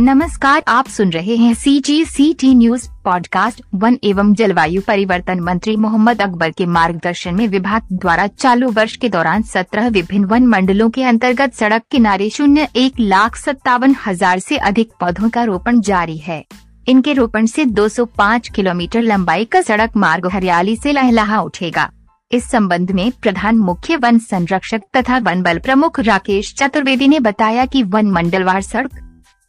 नमस्कार, आप सुन रहे हैं CGCT न्यूज पॉडकास्ट। वन एवं जलवायु परिवर्तन मंत्री मोहम्मद अकबर के मार्गदर्शन में विभाग द्वारा चालू वर्ष के दौरान 17 विभिन्न वन मंडलों के अंतर्गत सड़क किनारे 1,57,000 से अधिक पौधों का रोपण जारी है। इनके रोपण से 205 किलोमीटर लंबाई का सड़क मार्ग हरियाली से लहलहा उठेगा। इस संबंध में प्रधान मुख्य वन संरक्षक तथा वन बल प्रमुख राकेश चतुर्वेदी ने बताया कि वन मंडलवार सड़क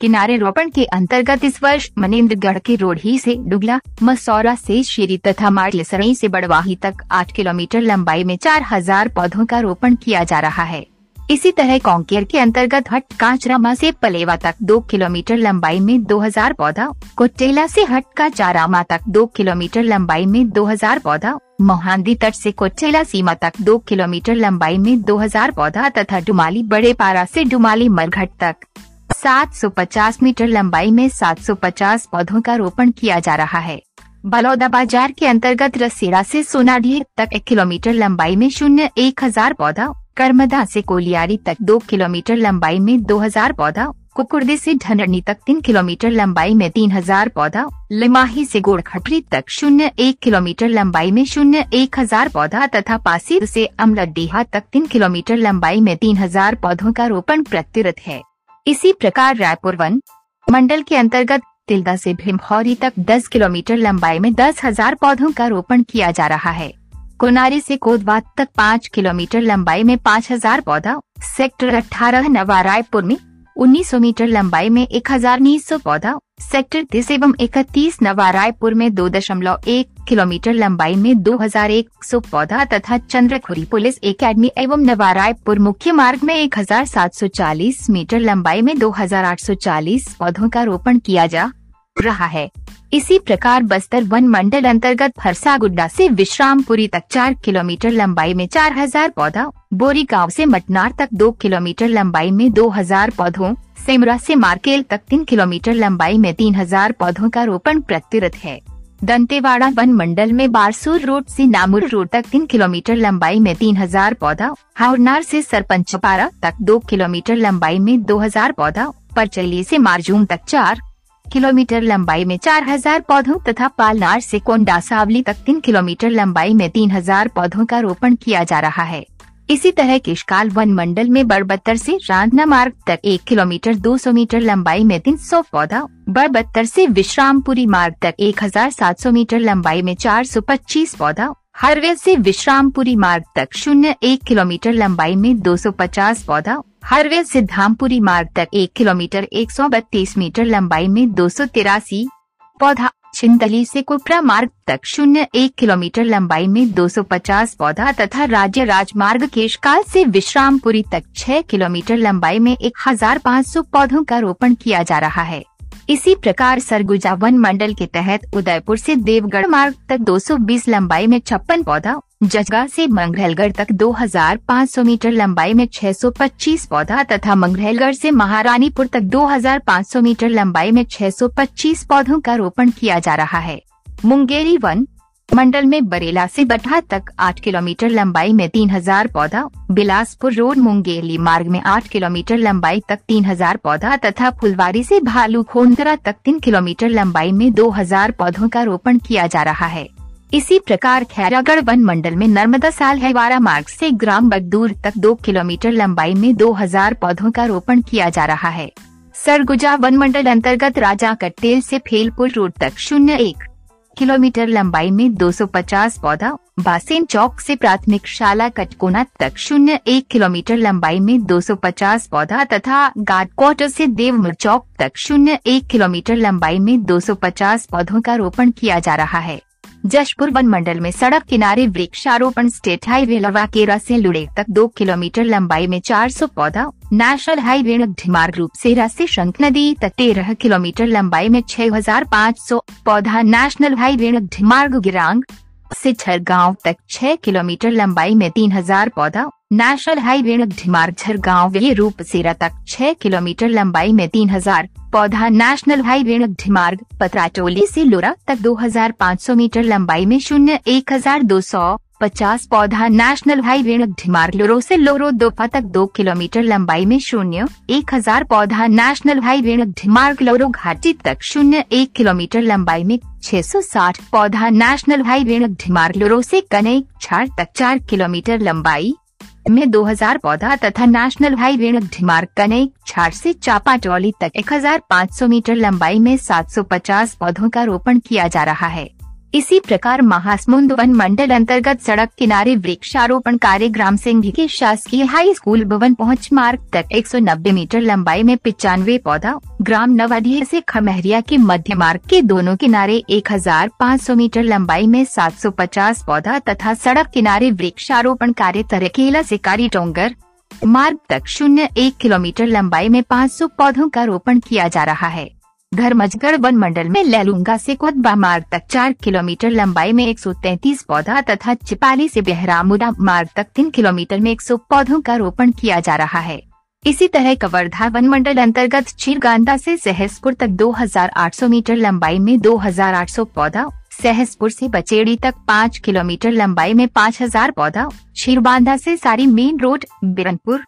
किनारे रोपण के अंतर्गत इस वर्ष मनेन्द्रगढ़ के रोढ़ी से डुगला, मसौरा से शीरी तथा माटलेसरई से बड़वाही तक 8 किलोमीटर लंबाई में 4,000 पौधों का रोपण किया जा रहा है। इसी तरह कांकेर के अंतर्गत हट काचरामा से पलेवा तक 2 किलोमीटर लंबाई में 2,000 पौधा, कोटेला से हट काचारामा तक 2 किलोमीटर लंबाई में 2,000 पौधा, मोहांदी तट से कोटेला सीमा तक 2 किलोमीटर लंबाई में 2,000 पौधा तथा डुमाली बड़े पारा से डुमाली मरघट तक 750 मीटर लंबाई में 750 पौधों का रोपण किया जा रहा है। बलौदाबाजार के अंतर्गत रसेड़ा से सोनाडीह तक 1 किलोमीटर लंबाई में 1,000 पौधा, कर्मदा से कोलियारी तक 2 किलोमीटर लंबाई में 2,000 पौधा, कुकुर्दे से ढनरनी तक 3 किलोमीटर लंबाई में 3,000 पौधा, लिमाही से गोड़खटरी तक 1 किलोमीटर लंबाई में 1,000 पौधा तथा पासीर से अमलडीहा तक 3 किलोमीटर लंबाई में 3,000 पौधों का रोपण प्रतिरत है। इसी प्रकार रायपुर वन मंडल के अंतर्गत तिल्दा से भीमहौरी तक 10 किलोमीटर लंबाई में 10,000 पौधों का रोपण किया जा रहा है। कोनारी से कोतवाद तक 5 किलोमीटर लंबाई में 5,000 पौधा, सेक्टर 18 नवा रायपुर में 1,900 मीटर लंबाई में 1,900 पौधा, सेक्टर 30 एवं 31 नवा रायपुर में 2.1 किलोमीटर लंबाई में 2,100 पौधा तथा चंद्रखुरी पुलिस एकेडमी एवं नवा रायपुर मुख्य मार्ग में 1,740 मीटर लंबाई में 2,840 पौधों का रोपण किया जा रहा है। इसी प्रकार बस्तर वन मंडल अंतर्गत फरसागुड्डा से विश्रामपुरी तक 4 किलोमीटर लंबाई में 4,000 पौधा, बोरी गाँव से मटनार तक 2 किलोमीटर लंबाई में 2,000 पौधों, सेमरा से मार्केल तक 3 किलोमीटर लंबाई में 3,000 पौधों का रोपण प्रतिरत है। दंतेवाड़ा वन मंडल में बारसूर रोड से नामुर रोड तक 3 किलोमीटर लंबाई में 3,000 पौधा, हावरनार से सरपंचपारा तक 2 किलोमीटर लंबाई में 2,000 पौधा, परचली से मारजूम तक 4 किलोमीटर लंबाई में 4,000 पौधों तथा पालनार से कोंडासावली तक 3 किलोमीटर लंबाई में 3,000 पौधों का रोपण किया जा रहा है। इसी तरह केशकाल वन मंडल में बड़बत्तर से रांधना मार्ग तक 1 किलोमीटर 200 मीटर लंबाई में 300 पौधा, बड़बत्तर से विश्रामपुरी मार्ग तक 1,700 मीटर लंबाई में 425 पौधा, हरवेल से विश्रामपुरी मार्ग तक 1 किलोमीटर लंबाई में 250 पौधा, हरवेल से धामपुरी मार्ग तक 1 किलोमीटर 132 मीटर लंबाई में 283 पौधा, छिंदली से कोपरा मार्ग तक 1 किलोमीटर लंबाई में 250 पौधा तथा राज्य राजमार्ग केशकाल से विश्रामपुरी तक 6 किलोमीटर लंबाई में 1,500 पौधों का रोपण किया जा रहा है। इसी प्रकार सरगुजा वन मंडल के तहत उदयपुर से देवगढ़ मार्ग तक 220 लंबाई में 56 पौधा, जजगा से मंगलगढ़ तक 2,500 मीटर लंबाई में 625 पौधा तथा मंगलगढ़ से महारानीपुर तक 2,500 मीटर लंबाई में 625 पौधों का रोपण किया जा रहा है। मुंगेरी वन मंडल में बरेला से बठा तक 8 किलोमीटर लंबाई में 3,000 पौधा, बिलासपुर रोड मुंगेली मार्ग में 8 किलोमीटर लंबाई तक 3,000 पौधा तथा फुलवारी से भालूखोंदरा तक 3 किलोमीटर लंबाई में 2,000 पौधों का रोपण किया जा रहा है। इसी प्रकार खैरागढ़ वन मंडल में नर्मदा साल हैवारा मार्ग से ग्राम बगदूर तक 2 किलोमीटर लंबाई में 2,000 पौधों का रोपण किया जा रहा है। सरगुजा वन मंडल अंतर्गत राजा कटेल से फेलपुर रोड तक 1 किलोमीटर लंबाई में 250 पौधा, बासेन चौक से प्राथमिक शाला कटकोना तक 1 किलोमीटर लंबाई में 250 पौधा तथा गार्ड क्वार्टर से देवमर चौक तक 1 किलोमीटर लंबाई में 250 पौधों का रोपण किया जा रहा है। जशपुर वन मंडल में सड़क किनारे वृक्षारोपण स्टेट हाईवे लवाकेरा से लुड़ेक तक 2 किलोमीटर लंबाई में 400 पौधा, नेशनल हाईवे ढिमार रूप सेरा से शंख नदी तक 13 किलोमीटर लंबाई में 6,500 पौधा, नेशनल हाईवे ढिमार गिरांग से झरगांव तक 6 किलोमीटर लंबाई में 3,000 पौधा, नेशनल हाईवे ढिमार झरगांव रूप सेरा तक 6 किलोमीटर लंबाई में 3,000 पौधा, नेशनल हाईवे ढिमार्ग पत्राटोली से लोरा तक 2,500 मीटर लंबाई में 1,200 50 पौधा नेशनल हाईवे ढिमारलोरो से लोरो दोफा तक 2 किलोमीटर लंबाई में 0.1000 पौधा नेशनल हाईवे ढिमारलोरो घाटी तक 0.1 किलोमीटर लंबाई में 660 पौधा नेशनल हाईवे ढिमारलोरो से कनेक छाड़ तक 4 किलोमीटर लंबाई में 2000 पौधा तथा नेशनल हाईवे ढिमार कनेक छाड़ से चापाटोली तक 1500 मीटर लंबाई में 750 पौधों का रोपण किया जा रहा है। इसी प्रकार महासमुंद वन मंडल अंतर्गत सड़क किनारे वृक्षारोपण कार्य ग्राम सिंह के शासकीय हाई स्कूल भवन पहुँच मार्ग तक 190 मीटर लंबाई में 95 पौधा, ग्राम नवाडीह से खमहरिया के मध्य मार्ग के दोनों किनारे 1500 मीटर लंबाई में 750 पौधा तथा सड़क किनारे वृक्षारोपण कार्य तरेकेला से कारीटोंगर मार्ग तक 0.1 किलोमीटर लंबाई में 500 पौधों का रोपण किया जा रहा है। धर्मजगढ़ वन मंडल में लैलूंगा से कोतबा मार्ग तक 4 किलोमीटर लंबाई में 133 पौधा तथा चिपाली से बहरामुदा मार्ग तक 3 किलोमीटर में 100 पौधों का रोपण किया जा रहा है। इसी तरह कवर्धा वन मंडल अंतर्गत चीरगांदा से सहसपुर तक 2800 मीटर लंबाई में 2800 पौधा, सहसपुर से बचेड़ी तक 5 किलोमीटर लंबाई में 5000 पौधा, चीरबांधा से सारी मेन रोड बिरनपुर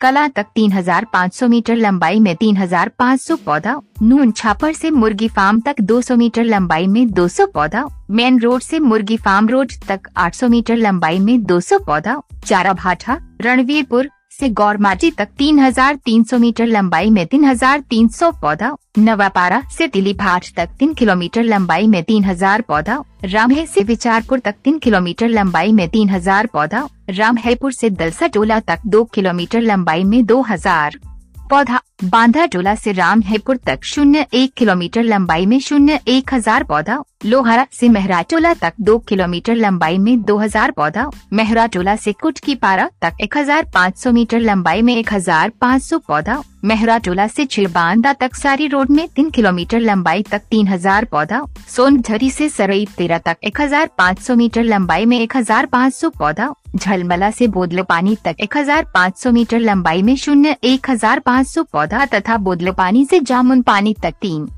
कला तक 3500 मीटर लंबाई में 3500 पौधा, नून छापर से मुर्गी फार्म तक 200 मीटर लंबाई में 200 पौधा, मेन रोड से मुर्गी फार्म रोड तक 800 मीटर लंबाई में 200 पौधा, चाराभाठा रणवीरपुर से गौरमाटी तक 3300 मीटर लंबाई में 3300 पौधा, नवापारा से तिलीभाट तक 3 किलोमीटर लंबाई में 3000 पौधा, रामहे से विचारपुर तक 3 किलोमीटर लंबाई में 3000 पौधा, रामहेपुर से दलसा टोला तक 2 किलोमीटर लंबाई में 2000 पौधा, बांधा टोला से रामहेपुर तक 0.1 किलोमीटर लंबाई में 0.1000 पौधा, लोहारा से मेहरा टोला तक 2 किलोमीटर लंबाई में 2000 पौधा, मेहरा टोला से कुटकी पारा तक 1500 मीटर लंबाई में 1500 पौधा, मेहरा टोला से चिरबांदा तक सारी रोड में 3 किलोमीटर लंबाई तक 3000 पौधा, सोनझरी से सरई तेरा तक 1500 मीटर लंबाई में 1500 पौधा, झलमला से बोदलपानी तक 1500 मीटर लंबाई में 0.1500 पौधा तथा बोदलपानी से जामुन पानी तक 3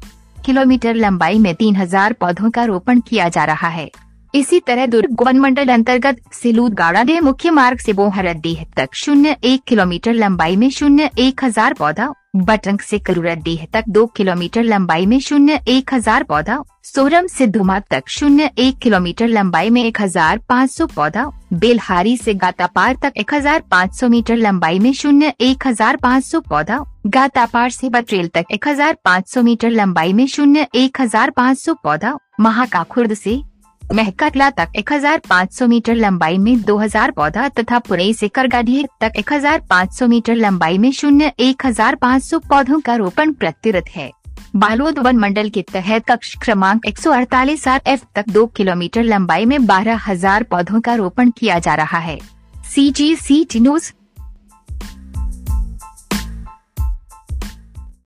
किलोमीटर लंबाई में 3000 पौधों का रोपण किया जा रहा है। इसी तरह दुर्ग वन मंडल अंतर्गत सिलूदगाड़ा डे मुख्य मार्ग से बोहरडीह तक 0.1 किलोमीटर लंबाई में 0.1000 पौधा, बटंक से करूरडीह तक 2 किलोमीटर लंबाई में 0.1000 पौधा, सोरम से धुमा तक 0.1 किलोमीटर लंबाई में 1500 पौधा, बेलहारी से गातापार तक 1500 मीटर लंबाई में 0.1500 पौधा, गातापार से बटरेल तक 1500 मीटर लंबाई में 0.1500 पौधा, महाकाखुर्द से महकटला तक 1500 मीटर लंबाई में 2000 पौधा तथा पुरई से करगाडीह तक 1500 मीटर लंबाई में 0.1500 पौधों का रोपण प्रतिरत है। बालोद वन मंडल के तहत कक्ष क्रमांक 148 RF तक 2 किलोमीटर लंबाई में 12000 पौधों का रोपण किया जा रहा है। CGCT news